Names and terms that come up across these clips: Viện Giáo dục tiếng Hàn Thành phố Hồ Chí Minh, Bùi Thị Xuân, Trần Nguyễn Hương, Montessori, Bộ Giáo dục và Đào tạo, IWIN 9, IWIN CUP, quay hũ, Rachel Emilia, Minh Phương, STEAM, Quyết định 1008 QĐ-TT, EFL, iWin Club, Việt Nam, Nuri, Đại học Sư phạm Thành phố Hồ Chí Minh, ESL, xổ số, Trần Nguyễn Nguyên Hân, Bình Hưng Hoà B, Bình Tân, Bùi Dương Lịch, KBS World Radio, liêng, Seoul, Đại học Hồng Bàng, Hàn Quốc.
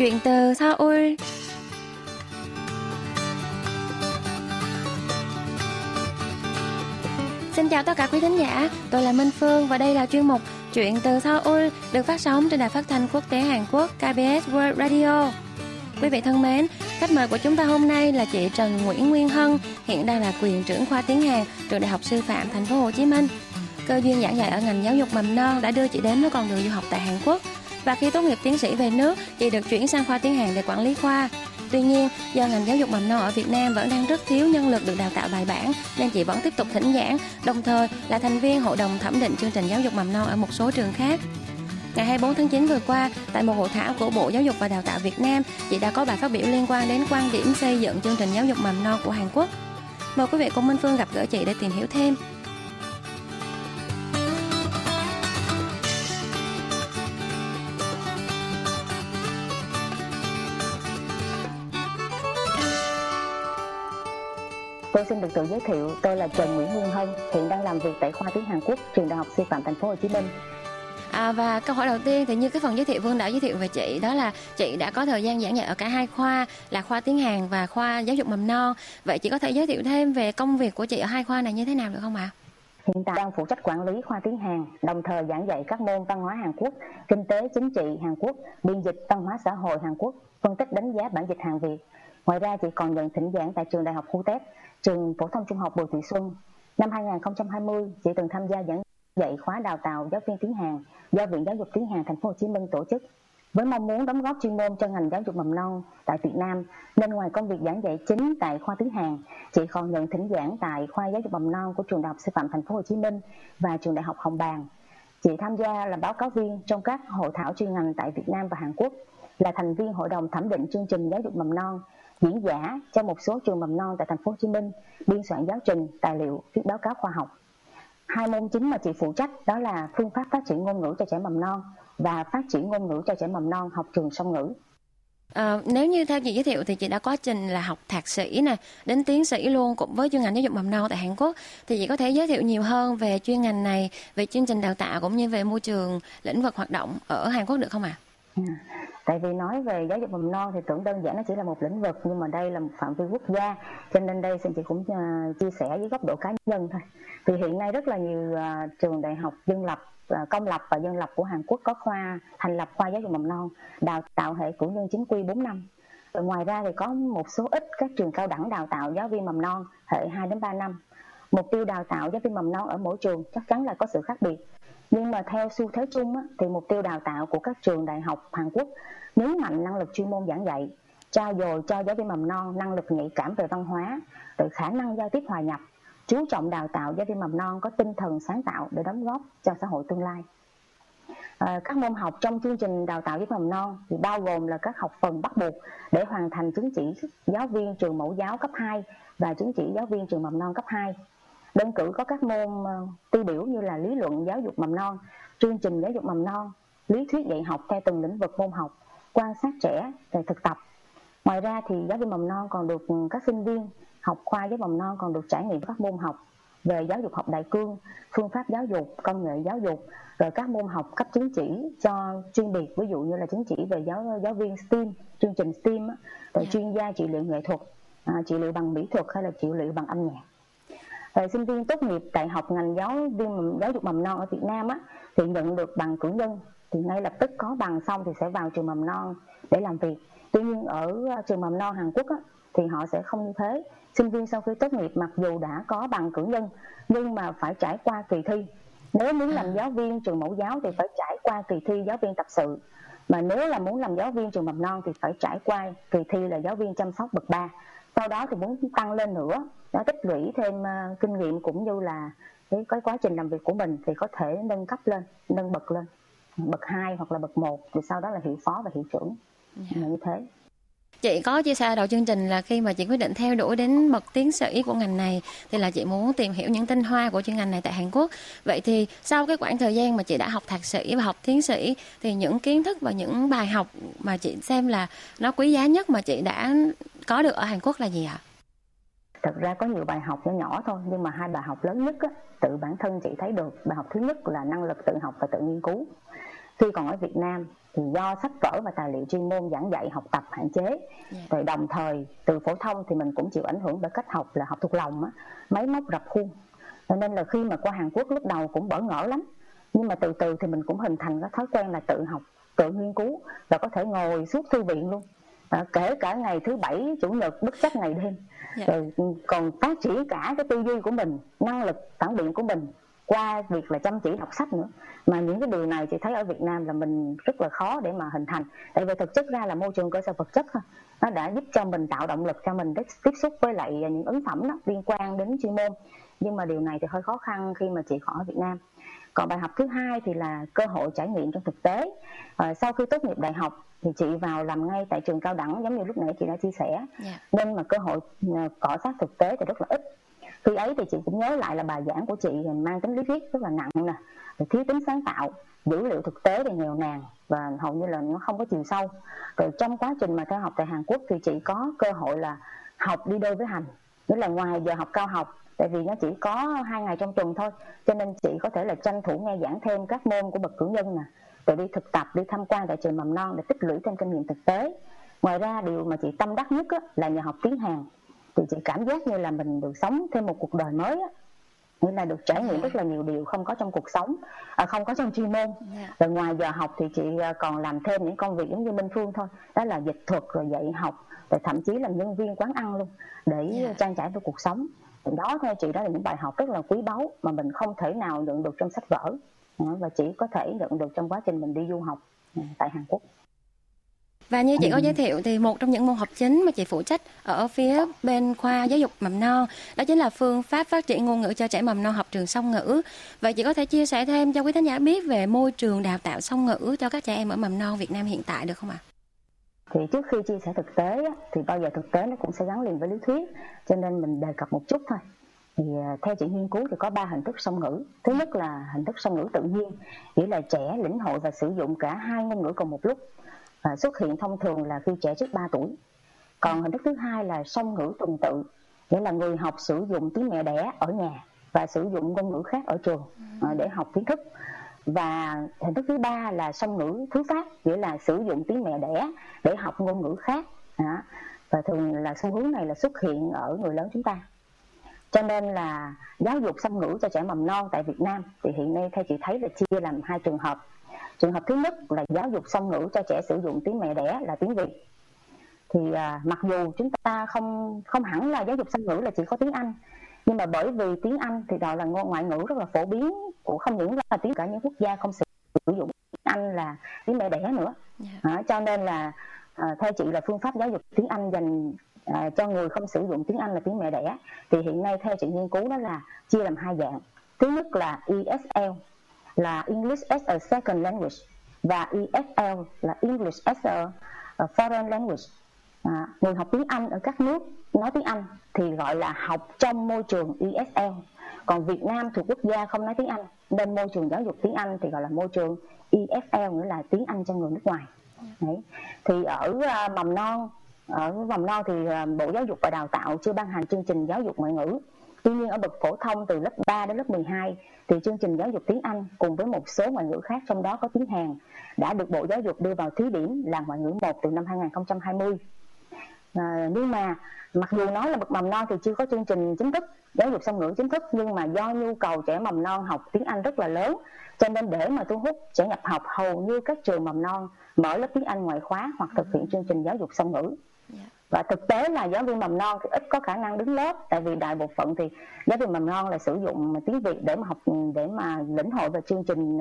Chuyện từ Seoul. Xin chào tất cả quý thính giả, tôi là Minh Phương và đây là chuyên mục Chuyện từ Seoul được phát sóng trên đài phát thanh quốc tế Hàn Quốc KBS World Radio. Quý vị thân mến, khách mời của chúng ta hôm nay là chị Trần Nguyễn Nguyên Hân, hiện đang là quyền trưởng khoa tiếng Hàn, trường Đại học Sư phạm Thành phố Hồ Chí Minh. Cơ duyên giảng dạy ở ngành giáo dục mầm non đã đưa chị đến với con đường du học tại Hàn Quốc. Và khi tốt nghiệp tiến sĩ về nước, chị được chuyển sang khoa tiếng Hàn để quản lý khoa. Tuy nhiên, do ngành giáo dục mầm non ở Việt Nam vẫn đang rất thiếu nhân lực được đào tạo bài bản, nên chị vẫn tiếp tục thỉnh giảng, đồng thời là thành viên hội đồng thẩm định chương trình giáo dục mầm non ở một số trường khác. Ngày 24 tháng 9 vừa qua, tại một hội thảo của Bộ Giáo dục và Đào tạo Việt Nam, chị đã có bài phát biểu liên quan đến quan điểm xây dựng chương trình giáo dục mầm non của Hàn Quốc. Mời quý vị cùng Minh Phương gặp gỡ chị để tìm hiểu thêm. Tôi xin được tự giới thiệu, tôi là Trần Nguyễn Hương Hân, hiện đang làm việc tại khoa tiếng Hàn Quốc, trường Đại học Sư phạm Thành phố Hồ Chí Minh. Và câu hỏi đầu tiên thì như cái phần giới thiệu Vương đã giới thiệu về chị, đó là chị đã có thời gian giảng dạy ở cả hai khoa là khoa tiếng Hàn và khoa giáo dục mầm non. Vậy chị có thể giới thiệu thêm về công việc của chị ở hai khoa này như thế nào được không ạ? Hiện tại đang phụ trách quản lý khoa tiếng Hàn, đồng thời giảng dạy các môn văn hóa Hàn Quốc, kinh tế chính trị Hàn Quốc, biên dịch văn hóa xã hội Hàn Quốc, phân tích đánh giá bản dịch Hàn Việt. Ngoài ra chị còn nhận thỉnh giảng tại trường Đại học Khu Tết, trường Phổ thông Trung học Bùi Thị Xuân. Năm 2020, chị từng tham gia giảng dạy khóa đào tạo giáo viên tiếng Hàn do Viện Giáo dục tiếng Hàn Thành phố Hồ Chí Minh tổ chức. Với mong muốn đóng góp chuyên môn cho ngành giáo dục mầm non tại Việt Nam, nên ngoài công việc giảng dạy chính tại khoa tiếng Hàn, chị còn nhận thỉnh giảng tại khoa giáo dục mầm non của trường Đại học Sư phạm Thành phố Hồ Chí Minh và trường Đại học Hồng Bàng. Chị tham gia làm báo cáo viên trong các hội thảo chuyên ngành tại Việt Nam và Hàn Quốc, là thành viên hội đồng thẩm định chương trình giáo dục mầm non, diễn giả cho một số trường mầm non tại Thành phố Hồ Chí Minh, biên soạn giáo trình, tài liệu, viết báo cáo khoa học. Hai môn chính mà chị phụ trách đó là phương pháp phát triển ngôn ngữ cho trẻ mầm non và phát triển ngôn ngữ cho trẻ mầm non học trường song ngữ. Nếu như theo chị giới thiệu thì chị đã có trình là học thạc sĩ nè, đến tiến sĩ luôn cũng với chuyên ngành giáo dục mầm non tại Hàn Quốc, thì chị có thể giới thiệu nhiều hơn về chuyên ngành này, về chương trình đào tạo cũng như về môi trường, lĩnh vực hoạt động ở Hàn Quốc được không ạ? Tại vì nói về giáo dục mầm non thì tưởng đơn giản nó chỉ là một lĩnh vực, nhưng mà đây là một phạm vi quốc gia, cho nên đây xin chị cũng chia sẻ với góc độ cá nhân thôi. Thì hiện nay rất là nhiều trường đại học dân lập, công lập và dân lập của Hàn Quốc có khoa thành lập khoa giáo dục mầm non, đào tạo hệ cử nhân chính quy 4 năm. Rồi ngoài ra thì có một số ít các trường cao đẳng đào tạo giáo viên mầm non hệ 2-3 năm. Mục tiêu đào tạo giáo viên mầm non ở mỗi trường chắc chắn là có sự khác biệt. Nhưng mà theo xu thế chung á, thì mục tiêu đào tạo của các trường đại học Hàn Quốc nhấn mạnh năng lực chuyên môn giảng dạy, trao dồi cho giáo viên mầm non năng lực nhạy cảm về văn hóa, từ khả năng giao tiếp hòa nhập, chú trọng đào tạo giáo viên mầm non có tinh thần sáng tạo để đóng góp cho xã hội tương lai. Các môn học trong chương trình đào tạo giáo viên mầm non thì bao gồm là các học phần bắt buộc để hoàn thành chứng chỉ giáo viên trường mẫu giáo cấp 2 và chứng chỉ giáo viên trường mầm non cấp 2. Đơn cử có các môn tiêu biểu như là lý luận giáo dục mầm non, chương trình giáo dục mầm non, lý thuyết dạy học theo từng lĩnh vực môn học, quan sát trẻ về thực tập. Ngoài ra thì giáo viên mầm non còn được các sinh viên học khoa giáo mầm non còn được trải nghiệm các môn học về giáo dục học đại cương, phương pháp giáo dục, công nghệ giáo dục, rồi các môn học cấp chứng chỉ cho chuyên biệt, ví dụ như là chứng chỉ về giáo viên STEAM, chương trình STEAM, rồi chuyên gia trị liệu nghệ thuật, trị liệu bằng mỹ thuật hay là trị liệu bằng âm nhạc. Rồi sinh viên tốt nghiệp đại học ngành giáo dục mầm non ở Việt Nam á, thì nhận được bằng cử nhân thì ngay lập tức có bằng xong thì sẽ vào trường mầm non để làm việc. Tuy nhiên ở trường mầm non Hàn Quốc á, thì họ sẽ không như thế. Sinh viên sau khi tốt nghiệp mặc dù đã có bằng cử nhân nhưng mà phải trải qua kỳ thi. Nếu muốn làm giáo viên trường mẫu giáo thì phải trải qua kỳ thi giáo viên tập sự. Mà nếu là muốn làm giáo viên trường mầm non thì phải trải qua kỳ thi là giáo viên chăm sóc bậc 3. Sau đó thì muốn tăng lên nữa, đã tích lũy thêm kinh nghiệm cũng như là cái quá trình làm việc của mình thì có thể nâng cấp lên, nâng bậc lên, bậc 2 hoặc là bậc 1, rồi sau đó là hiệu phó và hiệu trưởng, như thế. Chị có chia sẻ đầu chương trình là khi mà chị quyết định theo đuổi đến bậc tiến sĩ của ngành này thì là chị muốn tìm hiểu những tinh hoa của chuyên ngành này tại Hàn Quốc. Vậy thì sau cái khoảng thời gian mà chị đã học thạc sĩ và học tiến sĩ thì những kiến thức và những bài học mà chị xem là nó quý giá nhất mà chị đã có được ở Hàn Quốc là gì ạ? Thật ra có nhiều bài học nhỏ thôi, nhưng mà hai bài học lớn nhất á, tự bản thân chị thấy được. Bài học thứ nhất là năng lực tự học và tự nghiên cứu. Khi còn ở Việt Nam thì do sách vở và tài liệu chuyên môn giảng dạy học tập hạn chế, rồi đồng thời từ phổ thông thì mình cũng chịu ảnh hưởng bởi cách học là học thuộc lòng á, máy móc rập khuôn. Cho nên là khi mà qua Hàn Quốc lúc đầu cũng bỡ ngỡ lắm, nhưng mà từ từ thì mình cũng hình thành cái thói quen là tự học, tự nghiên cứu và có thể ngồi suốt thư viện luôn. Kể cả ngày thứ bảy, chủ nhật, bất chấp ngày đêm, rồi còn phát triển cả cái tư duy của mình, năng lực phản biện của mình qua việc là chăm chỉ đọc sách nữa. Mà những cái điều này chị thấy ở Việt Nam là mình rất là khó để mà hình thành. Tại vì thực chất ra là môi trường cơ sở vật chất thôi, nó đã giúp cho mình tạo động lực cho mình để tiếp xúc với lại những ấn phẩm đó liên quan đến chuyên môn. Nhưng mà điều này thì hơi khó khăn khi mà chị còn ở Việt Nam. Còn bài học thứ hai thì là cơ hội trải nghiệm trong thực tế. Sau khi tốt nghiệp đại học thì chị vào làm ngay tại trường cao đẳng, giống như lúc nãy chị đã chia sẻ, nên mà cơ hội cọ sát thực tế thì rất là ít. Khi ấy thì chị cũng nhớ lại là bài giảng của chị mang tính lý thuyết rất là nặng nè, thiếu tính sáng tạo, dữ liệu thực tế thì nghèo nàn và hầu như là nó không có chiều sâu. Rồi trong quá trình mà theo học tại Hàn Quốc thì chị có cơ hội là học đi đôi với hành, nghĩa là ngoài giờ học cao học, tại vì nó chỉ có 2 ngày trong tuần thôi, cho nên chị có thể là tranh thủ nghe giảng thêm các môn của bậc cử nhân nè, rồi đi thực tập, đi tham quan tại trường mầm non để tích lũy thêm kinh nghiệm thực tế. Ngoài ra điều mà chị tâm đắc nhất là nhờ học tiếng Hàn thì chị cảm giác như là mình được sống thêm một cuộc đời mới, nghĩa là được trải nghiệm rất là nhiều điều không có trong cuộc sống, không có trong chuyên môn. Rồi ngoài giờ học thì chị còn làm thêm những công việc giống như Minh Phương thôi, đó là dịch thuật, rồi dạy học, rồi thậm chí làm nhân viên quán ăn luôn để trang trải cho cuộc sống. Đó theo chị đó là những bài học rất là quý báu mà mình không thể nào nhận được trong sách vở, và chỉ có thể nhận được trong quá trình mình đi du học tại Hàn Quốc. Và như chị có giới thiệu thì một trong những môn học chính mà chị phụ trách ở phía bên khoa giáo dục mầm non đó chính là phương pháp phát triển ngôn ngữ cho trẻ mầm non học trường song ngữ. Vậy chị có thể chia sẻ thêm cho quý thính giả biết về môi trường đào tạo song ngữ cho các trẻ em ở mầm non Việt Nam hiện tại được không ạ? Thì trước khi chia sẻ thực tế thì bao giờ thực tế nó cũng sẽ gắn liền với lý thuyết, cho nên mình đề cập một chút thôi. Thì theo chị nghiên cứu thì có 3 hình thức song ngữ. Thứ nhất là hình thức song ngữ tự nhiên, nghĩa là trẻ lĩnh hội và sử dụng cả 2 ngôn ngữ cùng một lúc, xuất hiện thông thường là khi trẻ trước 3 tuổi. Còn hình thức thứ hai là song ngữ tuần tự, nghĩa là người học sử dụng tiếng mẹ đẻ ở nhà và sử dụng ngôn ngữ khác ở trường để học kiến thức. Và hình thức thứ ba là song ngữ thứ phát, nghĩa là sử dụng tiếng mẹ đẻ để học ngôn ngữ khác. Và thường là xu hướng này là xuất hiện ở người lớn chúng ta. Cho nên là giáo dục song ngữ cho trẻ mầm non tại Việt Nam thì hiện nay theo chị thấy là chia làm 2 trường hợp. Trường hợp thứ nhất là giáo dục song ngữ cho trẻ sử dụng tiếng mẹ đẻ là tiếng Việt. Thì mặc dù chúng ta không hẳn là giáo dục song ngữ là chỉ có tiếng Anh, nhưng mà bởi vì tiếng Anh thì đó là ngoại ngữ rất là phổ biến của không những là tiếng cả những quốc gia không sử dụng tiếng Anh là tiếng mẹ đẻ nữa. Cho nên là theo chị là phương pháp giáo dục tiếng Anh dành cho người không sử dụng tiếng Anh là tiếng mẹ đẻ thì hiện nay theo chị nghiên cứu đó là chia làm 2 dạng. Thứ nhất là ESL là English as a Second Language và EFL là English as a Foreign Language. Người học tiếng Anh ở các nước nói tiếng Anh thì gọi là học trong môi trường ESL. Còn Việt Nam thuộc quốc gia không nói tiếng Anh nên môi trường giáo dục tiếng Anh thì gọi là môi trường EFL, nghĩa là tiếng Anh cho người nước ngoài. Đấy. Thì ở mầm non thì Bộ Giáo dục và Đào tạo chưa ban hành chương trình giáo dục ngoại ngữ. Tuy nhiên ở bậc phổ thông từ lớp 3 đến lớp 12 thì chương trình giáo dục tiếng Anh cùng với một số ngoại ngữ khác trong đó có tiếng Hàn đã được Bộ Giáo dục đưa vào thí điểm là ngoại ngữ 1 từ năm 2020. Nhưng mà mặc dù nói là bậc mầm non thì chưa có chương trình chính thức giáo dục song ngữ chính thức, nhưng mà do nhu cầu trẻ mầm non học tiếng Anh rất là lớn cho nên để mà thu hút trẻ nhập học, hầu như các trường mầm non mở lớp tiếng Anh ngoại khóa hoặc thực hiện chương trình giáo dục song ngữ. Và thực tế là giáo viên mầm non thì ít có khả năng đứng lớp, tại vì đại bộ phận thì giáo viên mầm non là sử dụng tiếng Việt để mà học, để mà lĩnh hội về chương trình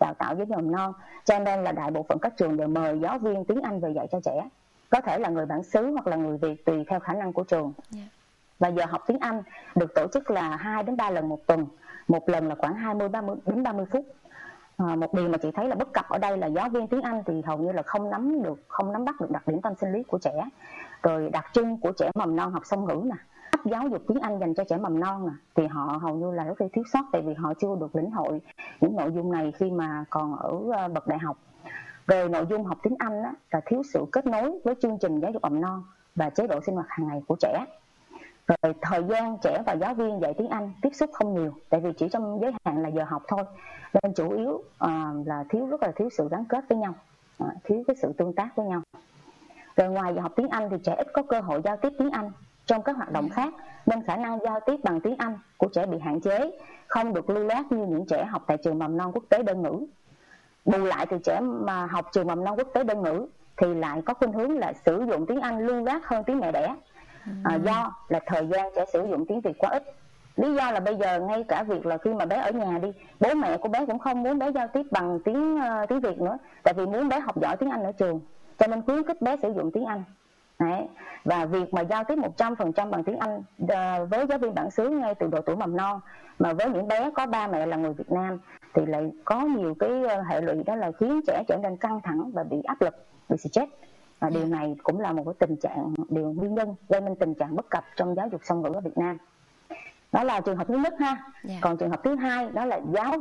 đào tạo giáo viên mầm non, cho nên là đại bộ phận các trường đều mời giáo viên tiếng Anh về dạy cho trẻ, có thể là người bản xứ hoặc là người Việt tùy theo khả năng của trường. Và giờ học tiếng Anh được tổ chức là 2 đến 3 lần một tuần, một lần là khoảng 20 đến 30 phút. Một điều mà chị thấy là bất cập ở đây là giáo viên tiếng Anh thì hầu như là không nắm bắt được đặc điểm tâm sinh lý của trẻ, rồi đặc trưng của trẻ mầm non học song ngữ nè, cách giáo dục tiếng Anh dành cho trẻ mầm non nè, thì họ hầu như là rất là thiếu sót, tại vì họ chưa được lĩnh hội những nội dung này khi mà còn ở bậc đại học. Về nội dung học tiếng Anh là thiếu sự kết nối với chương trình giáo dục mầm non và chế độ sinh hoạt hàng ngày của trẻ. Rồi thời gian trẻ và giáo viên dạy tiếng Anh tiếp xúc không nhiều, tại vì chỉ trong giới hạn là giờ học thôi, nên chủ yếu là rất là thiếu sự gắn kết với nhau, thiếu cái sự tương tác với nhau. Rồi ngoài giờ học tiếng Anh thì trẻ ít có cơ hội giao tiếp tiếng Anh trong các hoạt động khác, nên khả năng giao tiếp bằng tiếng Anh của trẻ bị hạn chế, không được lưu loát như những trẻ học tại trường mầm non quốc tế đơn ngữ. Bù lại thì trẻ mà học trường mầm non quốc tế đơn ngữ thì lại có khuynh hướng là sử dụng tiếng Anh lưu loát hơn tiếng mẹ đẻ. Do là thời gian trẻ sử dụng tiếng Việt quá ít. Lý do là bây giờ ngay cả việc là khi mà bé ở nhà đi, bố mẹ của bé cũng không muốn bé giao tiếp bằng tiếng Việt nữa, tại vì muốn bé học giỏi tiếng Anh ở trường, cho nên khuyến khích bé sử dụng tiếng Anh. Đấy. Và việc mà giao tiếp 100% bằng tiếng Anh với giáo viên bản xứ ngay từ độ tuổi mầm non, mà với những bé có ba mẹ là người Việt Nam, thì lại có nhiều cái hệ lụy, đó là khiến trẻ trở nên căng thẳng và bị áp lực, bị stress. Và điều này cũng là một cái nguyên nhân gây nên tình trạng bất cập trong giáo dục song ngữ ở Việt Nam. Đó là trường hợp thứ nhất ha. Còn trường hợp thứ hai đó là giáo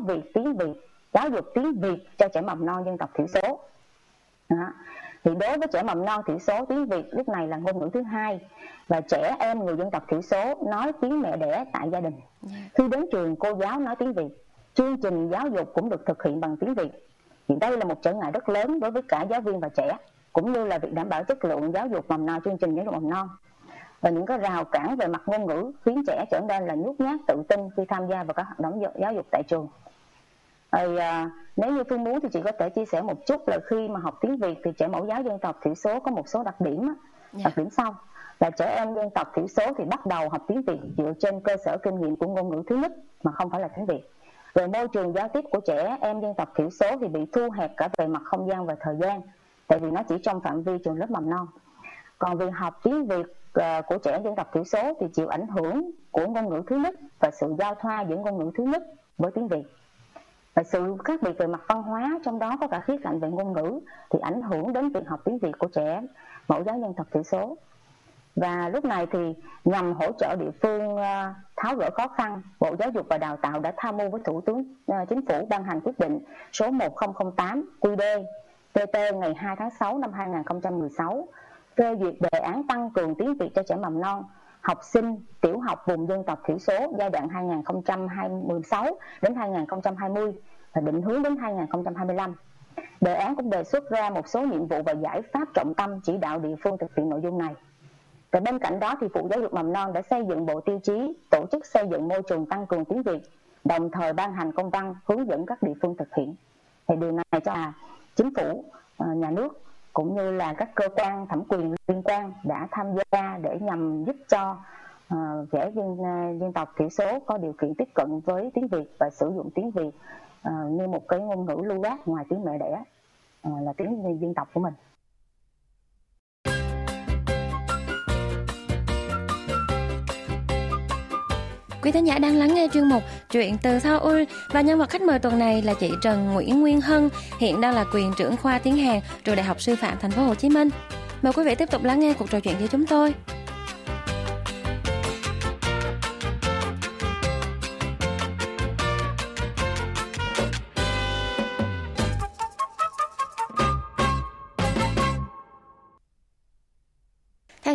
dục tiếng Việt cho trẻ mầm non dân tộc thiểu số. Đó. Thì đối với trẻ mầm non thiểu số, tiếng Việt lúc này là ngôn ngữ thứ hai, và trẻ em người dân tộc thiểu số nói tiếng mẹ đẻ tại gia đình. Khi đến trường, cô giáo nói tiếng Việt, chương trình giáo dục cũng được thực hiện bằng tiếng Việt. Thì đây là một trở ngại rất lớn đối với cả giáo viên và trẻ, cũng như là việc đảm bảo chất lượng giáo dục mầm non, chương trình giáo dục mầm non. Và những cái rào cản về mặt ngôn ngữ khiến trẻ trở nên là nhút nhát, tự tin khi tham gia vào các hoạt động giáo dục tại trường. Rồi, nếu như Phương muốn thì chị có thể chia sẻ một chút là khi mà học tiếng Việt thì trẻ mẫu giáo dân tộc thiểu số có một số đặc điểm sau là trẻ em dân tộc thiểu số thì bắt đầu học tiếng Việt dựa trên cơ sở kinh nghiệm của ngôn ngữ thứ nhất mà không phải là tiếng Việt. Về môi trường giao tiếp của trẻ em dân tộc thiểu số thì bị thu hẹp cả về mặt không gian và thời gian, tại vì nó chỉ trong phạm vi trường lớp mầm non. Còn việc học tiếng Việt của trẻ dân tộc thiểu số thì chịu ảnh hưởng của ngôn ngữ thứ nhất và sự giao thoa giữa ngôn ngữ thứ nhất với tiếng Việt. Và sự khác biệt về mặt văn hóa, trong đó có cả khía cạnh về ngôn ngữ, thì ảnh hưởng đến việc học tiếng Việt của trẻ mẫu giáo dân tộc thiểu số. Và lúc này thì nhằm hỗ trợ địa phương tháo gỡ khó khăn, Bộ Giáo dục và Đào tạo đã tham mưu với Thủ tướng Chính phủ ban hành quyết định số 1008 QĐ-TT ngày 2 tháng 6 năm 2016 phê duyệt đề án tăng cường tiếng Việt cho trẻ mầm non, học sinh tiểu học vùng dân tộc thiểu số giai đoạn 2016 đến 2020 và định hướng đến 2025. Đề án cũng đề xuất ra một số nhiệm vụ và giải pháp trọng tâm chỉ đạo địa phương thực hiện nội dung này. Và bên cạnh đó thì Vụ Giáo dục mầm non đã xây dựng bộ tiêu chí tổ chức xây dựng môi trường tăng cường tiếng Việt, đồng thời ban hành công văn hướng dẫn các địa phương thực hiện. Thì điều này cho là chính phủ, nhà nước cũng như là các cơ quan thẩm quyền liên quan đã tham gia để nhằm giúp cho trẻ dân tộc thiểu số có điều kiện tiếp cận với tiếng Việt và sử dụng tiếng Việt như một cái ngôn ngữ lưu loát ngoài tiếng mẹ đẻ là tiếng dân tộc của mình. Quý thính giả đang lắng nghe chuyên mục Chuyện từ Seoul và nhân vật khách mời tuần này là chị Trần Nguyễn Nguyên Hân, hiện đang là quyền trưởng khoa tiếng Hàn, trường Đại học Sư phạm Thành phố Hồ Chí Minh. Mời quý vị tiếp tục lắng nghe cuộc trò chuyện với chúng tôi.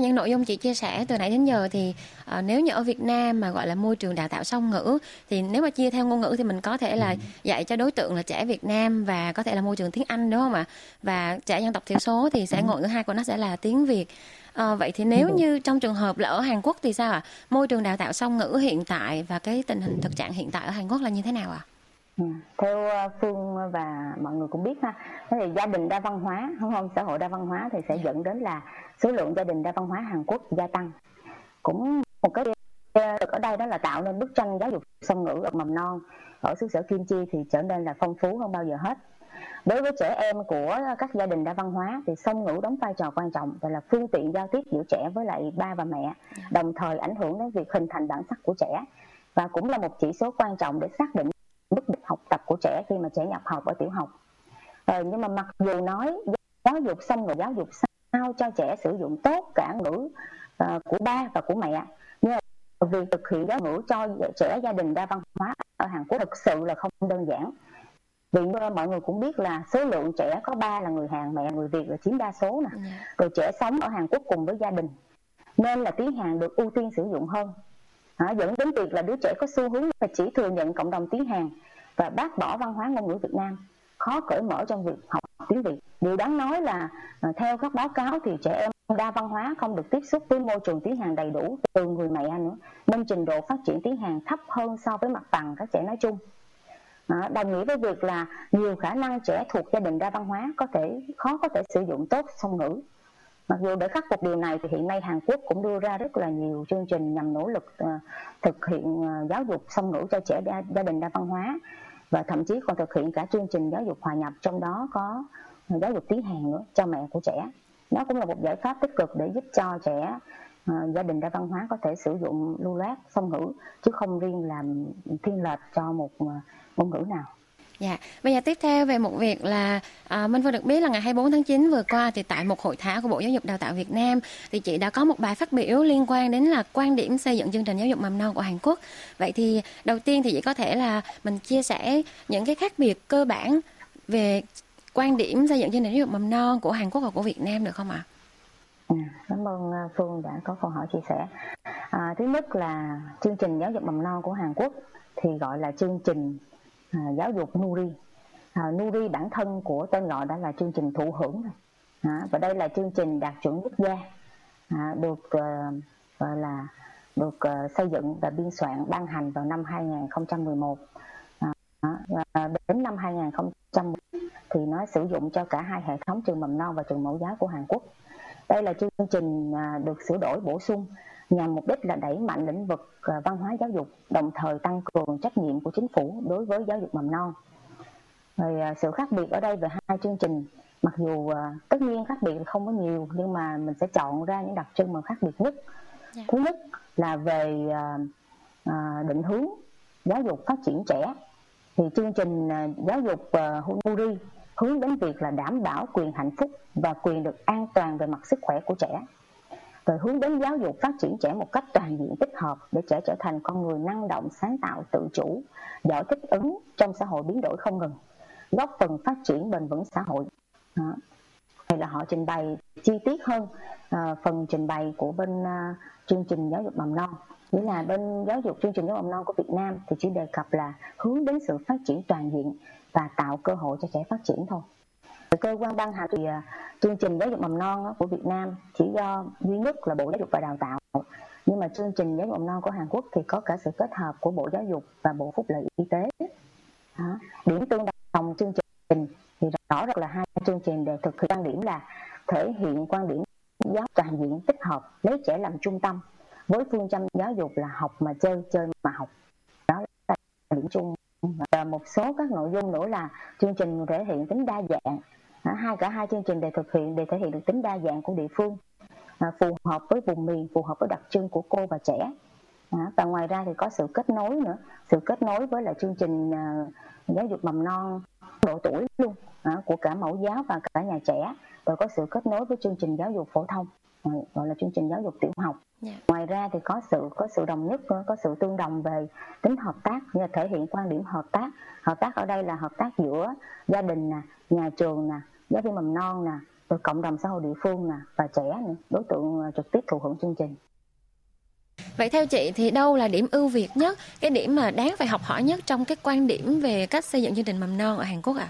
Những nội dung chị chia sẻ từ nãy đến giờ thì nếu như ở Việt Nam mà gọi là môi trường đào tạo song ngữ thì nếu mà chia theo ngôn ngữ thì mình có thể là dạy cho đối tượng là trẻ Việt Nam và có thể là môi trường tiếng Anh, đúng không ạ? Và trẻ dân tộc thiểu số thì sẽ ngôn ngữ hai của nó sẽ là tiếng Việt. Vậy thì nếu như trong trường hợp là ở Hàn Quốc thì sao ạ? Môi trường đào tạo song ngữ hiện tại và cái tình hình thực trạng hiện tại ở Hàn Quốc là như thế nào ạ? Theo Phương và mọi người cũng biết ha, thì gia đình đa văn hóa, đúng không? Xã hội đa văn hóa thì sẽ dẫn đến là số lượng gia đình đa văn hóa Hàn Quốc gia tăng. Cũng một cái ở đây đó là tạo nên bức tranh giáo dục song ngữ ở mầm non ở xứ sở Kim Chi thì trở nên là phong phú hơn bao giờ hết. Đối với trẻ em của các gia đình đa văn hóa thì song ngữ đóng vai trò quan trọng và là phương tiện giao tiếp giữa trẻ với lại ba và mẹ, đồng thời ảnh hưởng đến việc hình thành bản sắc của trẻ và cũng là một chỉ số quan trọng để xác định mức độ học tập của trẻ khi mà trẻ nhập học ở tiểu học. Nhưng mà mặc dù nói giáo dục song ngữ, giáo dục sao cho trẻ sử dụng tốt cả ngữ của ba và của mẹ, nhưng mà việc thực hiện giáo ngữ cho trẻ gia đình đa văn hóa ở Hàn Quốc thực sự là không đơn giản. Vì mọi người cũng biết là số lượng trẻ có ba là người Hàn, mẹ người Việt là chiếm đa số nè. Rồi trẻ sống ở Hàn Quốc cùng với gia đình. nên là tiếng Hàn được ưu tiên sử dụng hơn. Dẫn đến việc là đứa trẻ có xu hướng là chỉ thừa nhận cộng đồng tiếng Hàn và bác bỏ văn hóa ngôn ngữ Việt Nam, khó cởi mở trong việc học tiếng Việt. Điều đáng nói là theo các báo cáo thì trẻ em đa văn hóa không được tiếp xúc với môi trường tiếng Hàn đầy đủ từ người mẹ nữa, nên trình độ phát triển tiếng Hàn thấp hơn so với mặt bằng các trẻ nói chung. Đồng nghĩa với việc là nhiều khả năng trẻ thuộc gia đình đa văn hóa khó có thể sử dụng tốt song ngữ. Mặc dù để khắc phục điều này thì hiện nay Hàn Quốc cũng đưa ra rất là nhiều chương trình nhằm nỗ lực thực hiện giáo dục song ngữ cho trẻ gia đình đa văn hóa, và thậm chí còn thực hiện cả chương trình giáo dục hòa nhập, trong đó có giáo dục tiếng Hàn nữa cho mẹ của trẻ. Nó cũng là một giải pháp tích cực để giúp cho trẻ gia đình đa văn hóa có thể sử dụng lưu loát song ngữ, chứ không riêng làm thiên lệch cho một ngôn ngữ nào. Dạ, bây giờ tiếp theo về một việc là Minh Phương được biết là ngày 24 tháng 9 vừa qua thì tại một hội thảo của Bộ Giáo dục Đào tạo Việt Nam thì chị đã có một bài phát biểu liên quan đến là quan điểm xây dựng chương trình giáo dục mầm non của Hàn Quốc. Vậy thì đầu tiên thì chị có thể là mình chia sẻ những cái khác biệt cơ bản về quan điểm xây dựng chương trình giáo dục mầm non của Hàn Quốc và của Việt Nam được không ạ? Cảm ơn Phương đã có câu hỏi chia sẻ. Thứ nhất là chương trình giáo dục mầm non của Hàn Quốc thì gọi là chương trình giáo dục Nuri. Nuri bản thân của tên gọi đã là chương trình thụ hưởng rồi. Và đây là chương trình đạt chuẩn quốc gia, được xây dựng và biên soạn ban hành vào năm 2011. Đến năm 2010 thì nó sử dụng cho cả hai hệ thống trường mầm non và trường mẫu giáo của Hàn Quốc. Đây là chương trình được sửa đổi bổ sung nhằm mục đích là đẩy mạnh lĩnh vực văn hóa giáo dục, đồng thời tăng cường trách nhiệm của chính phủ đối với giáo dục mầm non. Rồi, sự khác biệt ở đây về hai chương trình, mặc dù tất nhiên khác biệt không có nhiều, nhưng mà mình sẽ chọn ra những đặc trưng mà khác biệt nhất. Thứ nhất là về định hướng giáo dục phát triển trẻ. Thì chương trình giáo dục Nuri hướng đến việc là đảm bảo quyền hạnh phúc và quyền được an toàn về mặt sức khỏe của trẻ, rồi hướng đến giáo dục phát triển trẻ một cách toàn diện tích hợp để trẻ trở thành con người năng động, sáng tạo, tự chủ, giỏi thích ứng trong xã hội biến đổi không ngừng, góp phần phát triển bền vững xã hội. Đó. Đây là họ trình bày chi tiết hơn phần trình bày của bên chương trình giáo dục mầm non. Nghĩa là bên chương trình giáo dục mầm non của Việt Nam thì chỉ đề cập là hướng đến sự phát triển toàn diện và tạo cơ hội cho trẻ phát triển thôi. Cơ quan ban hành thì chương trình giáo dục mầm non của Việt Nam chỉ do duy nhất là Bộ Giáo dục và Đào tạo, nhưng mà chương trình giáo dục mầm non của Hàn Quốc thì có cả sự kết hợp của Bộ Giáo dục và Bộ Phúc lợi Y tế. Đó. Điểm tương đồng chương trình thì rõ ràng là hai chương trình đều thực hiện quan điểm là thể hiện quan điểm giáo toàn diện tích hợp, lấy trẻ làm trung tâm, với phương châm giáo dục là học mà chơi, chơi mà học. Đó là điểm chung. Và một số các nội dung nữa là chương trình thể hiện tính đa dạng. Cả hai chương trình để thể hiện được tính đa dạng của địa phương, phù hợp với vùng miền, phù hợp với đặc trưng của cô và trẻ. Và ngoài ra thì có sự kết nối nữa, sự kết nối với lại chương trình giáo dục mầm non độ tuổi luôn, của cả mẫu giáo và cả nhà trẻ, rồi có sự kết nối với chương trình giáo dục phổ thông, gọi là chương trình giáo dục tiểu học. Ngoài ra thì có sự đồng nhất, có sự tương đồng về tính hợp tác, như là thể hiện quan điểm hợp tác. Hợp tác ở đây là hợp tác giữa gia đình nè, nhà trường nè, giáo viên mầm non nè, rồi cộng đồng xã hội địa phương nè, và trẻ nè, đối tượng trực tiếp thụ hưởng chương trình. Vậy theo chị thì đâu là điểm ưu việt nhất, cái điểm mà đáng phải học hỏi nhất trong cái quan điểm về cách xây dựng chương trình mầm non ở Hàn Quốc ạ?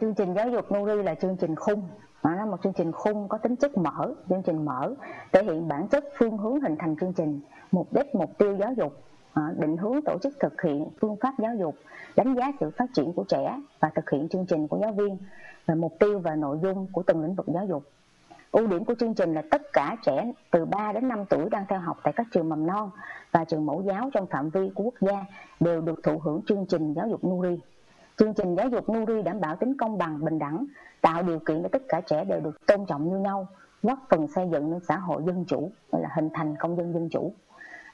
Chương trình giáo dục Nuri là chương trình khung. Nó là một chương trình khung có tính chất mở, chương trình mở thể hiện bản chất, phương hướng hình thành chương trình, mục đích, mục tiêu giáo dục, định hướng tổ chức thực hiện, phương pháp giáo dục, đánh giá sự phát triển của trẻ và thực hiện chương trình của giáo viên, và mục tiêu và nội dung của từng lĩnh vực giáo dục. Ưu điểm của chương trình là tất cả trẻ từ 3 đến 5 tuổi đang theo học tại các trường mầm non và trường mẫu giáo trong phạm vi của quốc gia đều được thụ hưởng chương trình giáo dục Nuri. Chương trình giáo dục Nuri đảm bảo tính công bằng, bình đẳng, tạo điều kiện để tất cả trẻ đều được tôn trọng như nhau, góp phần xây dựng nên xã hội dân chủ, gọi là hình thành công dân dân chủ.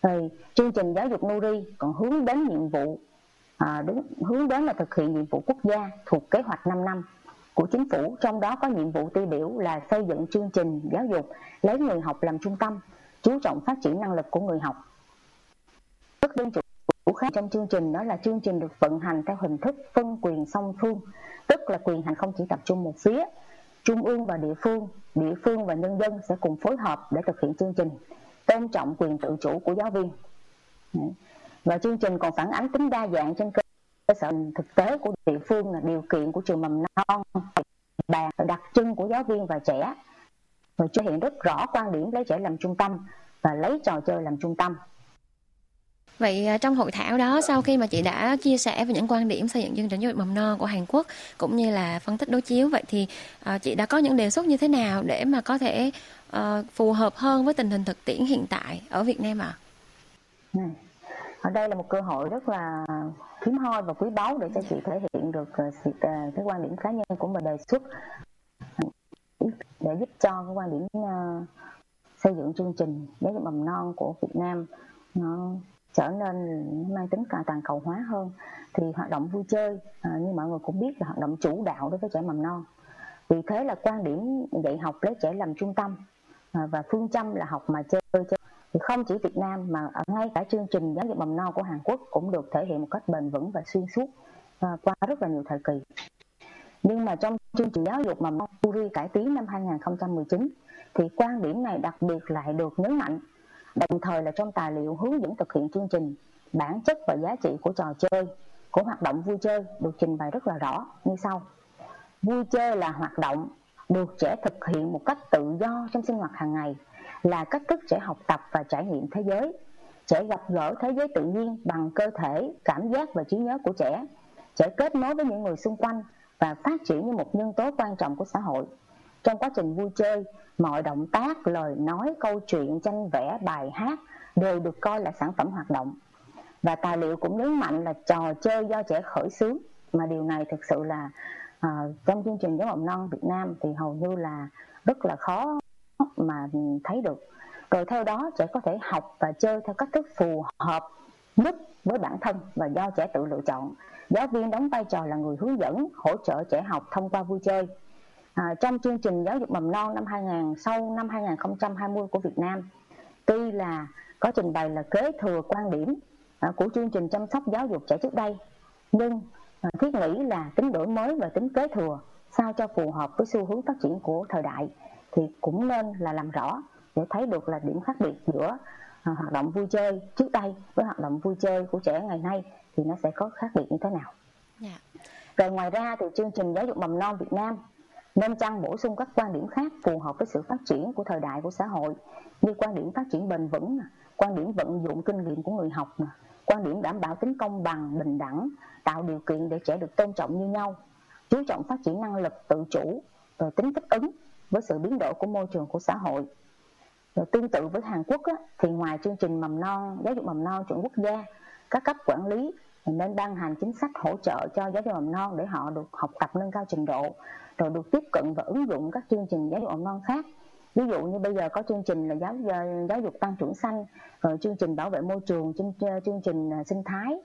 Rồi, chương trình giáo dục Nuri còn hướng đến nhiệm vụ, hướng đến là thực hiện nhiệm vụ quốc gia thuộc kế hoạch 5 năm của chính phủ, trong đó có nhiệm vụ tiêu biểu là xây dựng chương trình giáo dục lấy người học làm trung tâm, chú trọng phát triển năng lực của người học. Rất dân chủ. Khác trong chương trình đó là chương trình được vận hành theo hình thức phân quyền song phương, tức là quyền hành không chỉ tập trung một phía, Trung ương và địa phương và nhân dân sẽ cùng phối hợp để thực hiện chương trình, tôn trọng quyền tự chủ của giáo viên. Và chương trình còn phản ánh tính đa dạng trên cơ sở thực tế của địa phương, là điều kiện của trường mầm non, bàn đặc trưng của giáo viên và trẻ, và thể hiện rất rõ quan điểm lấy trẻ làm trung tâm và lấy trò chơi làm trung tâm. Vậy trong hội thảo đó, sau khi mà chị đã chia sẻ về những quan điểm xây dựng chương trình giáo dục mầm non của Hàn Quốc cũng như là phân tích đối chiếu, vậy thì chị đã có những đề xuất như thế nào để mà có thể phù hợp hơn với tình hình thực tiễn hiện tại ở Việt Nam ạ? Ở đây là một cơ hội rất là hiếm hoi và quý báu để cho chị thể hiện được cái quan điểm cá nhân của mình, đề xuất để giúp cho cái quan điểm xây dựng chương trình giáo dục mầm non của Việt Nam nó trở nên mang tính toàn cầu hóa hơn. Thì hoạt động vui chơi như mọi người cũng biết là hoạt động chủ đạo đối với trẻ mầm non. Vì thế là quan điểm dạy học lấy trẻ làm trung tâm và phương châm là học mà chơi. Thì không chỉ Việt Nam mà ở ngay cả chương trình giáo dục mầm non của Hàn Quốc cũng được thể hiện một cách bền vững và xuyên suốt qua rất là nhiều thời kỳ. Nhưng mà trong chương trình giáo dục mầm non Nuri cải tiến năm 2019 thì quan điểm này đặc biệt lại được nhấn mạnh. Đồng thời là trong tài liệu hướng dẫn thực hiện chương trình, bản chất và giá trị của trò chơi, của hoạt động vui chơi được trình bày rất là rõ như sau. Vui chơi là hoạt động được trẻ thực hiện một cách tự do trong sinh hoạt hàng ngày, là cách thức trẻ học tập và trải nghiệm thế giới. Trẻ gặp gỡ thế giới tự nhiên bằng cơ thể, cảm giác và trí nhớ của trẻ. Trẻ kết nối với những người xung quanh và phát triển như một nhân tố quan trọng của xã hội. Trong quá trình vui chơi, mọi động tác, lời nói, câu chuyện, tranh vẽ, bài hát đều được coi là sản phẩm hoạt động. Và tài liệu cũng nhấn mạnh là trò chơi do trẻ khởi xướng. Mà điều này thực sự là trong chương trình giáo dục mầm non Việt Nam thì hầu như là rất là khó mà thấy được. Rồi theo đó trẻ có thể học và chơi theo cách thức phù hợp nhất với bản thân và do trẻ tự lựa chọn. Giáo viên đóng vai trò là người hướng dẫn, hỗ trợ trẻ học thông qua vui chơi. Trong chương trình giáo dục mầm non năm 2020 của Việt Nam, tuy là có trình bày là kế thừa quan điểm của chương trình chăm sóc giáo dục trẻ trước đây, nhưng thiết nghĩ là tính đổi mới và tính kế thừa sao cho phù hợp với xu hướng phát triển của thời đại thì cũng nên là làm rõ để thấy được là điểm khác biệt giữa hoạt động vui chơi trước đây với hoạt động vui chơi của trẻ ngày nay thì nó sẽ có khác biệt như thế nào. Rồi ngoài ra thì chương trình giáo dục mầm non Việt Nam nên chăng bổ sung các quan điểm khác phù hợp với sự phát triển của thời đại của xã hội, như quan điểm phát triển bền vững, quan điểm vận dụng kinh nghiệm của người học, quan điểm đảm bảo tính công bằng, bình đẳng, tạo điều kiện để trẻ được tôn trọng như nhau, chú trọng phát triển năng lực tự chủ, rồi tính thích ứng với sự biến đổi của môi trường của xã hội. Rồi tương tự với Hàn Quốc thì ngoài chương trình mầm non, giáo dục mầm non chuẩn quốc gia, các cấp quản lý nên ban hành chính sách hỗ trợ cho giáo dục mầm non để họ được học tập nâng cao trình độ, rồi được tiếp cận và ứng dụng các chương trình giáo dục mầm non khác. Ví dụ như bây giờ có chương trình là giáo dục tăng trưởng xanh, rồi chương trình bảo vệ môi trường, chương trình sinh thái,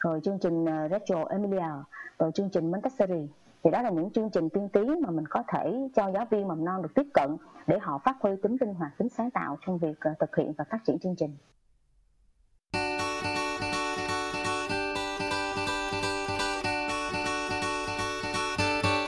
rồi chương trình Rachel Emilia, rồi chương trình Montessori. Thì đó là những chương trình tiên tiến mà mình có thể cho giáo viên mầm non được tiếp cận để họ phát huy tính linh hoạt, tính sáng tạo trong việc thực hiện và phát triển chương trình.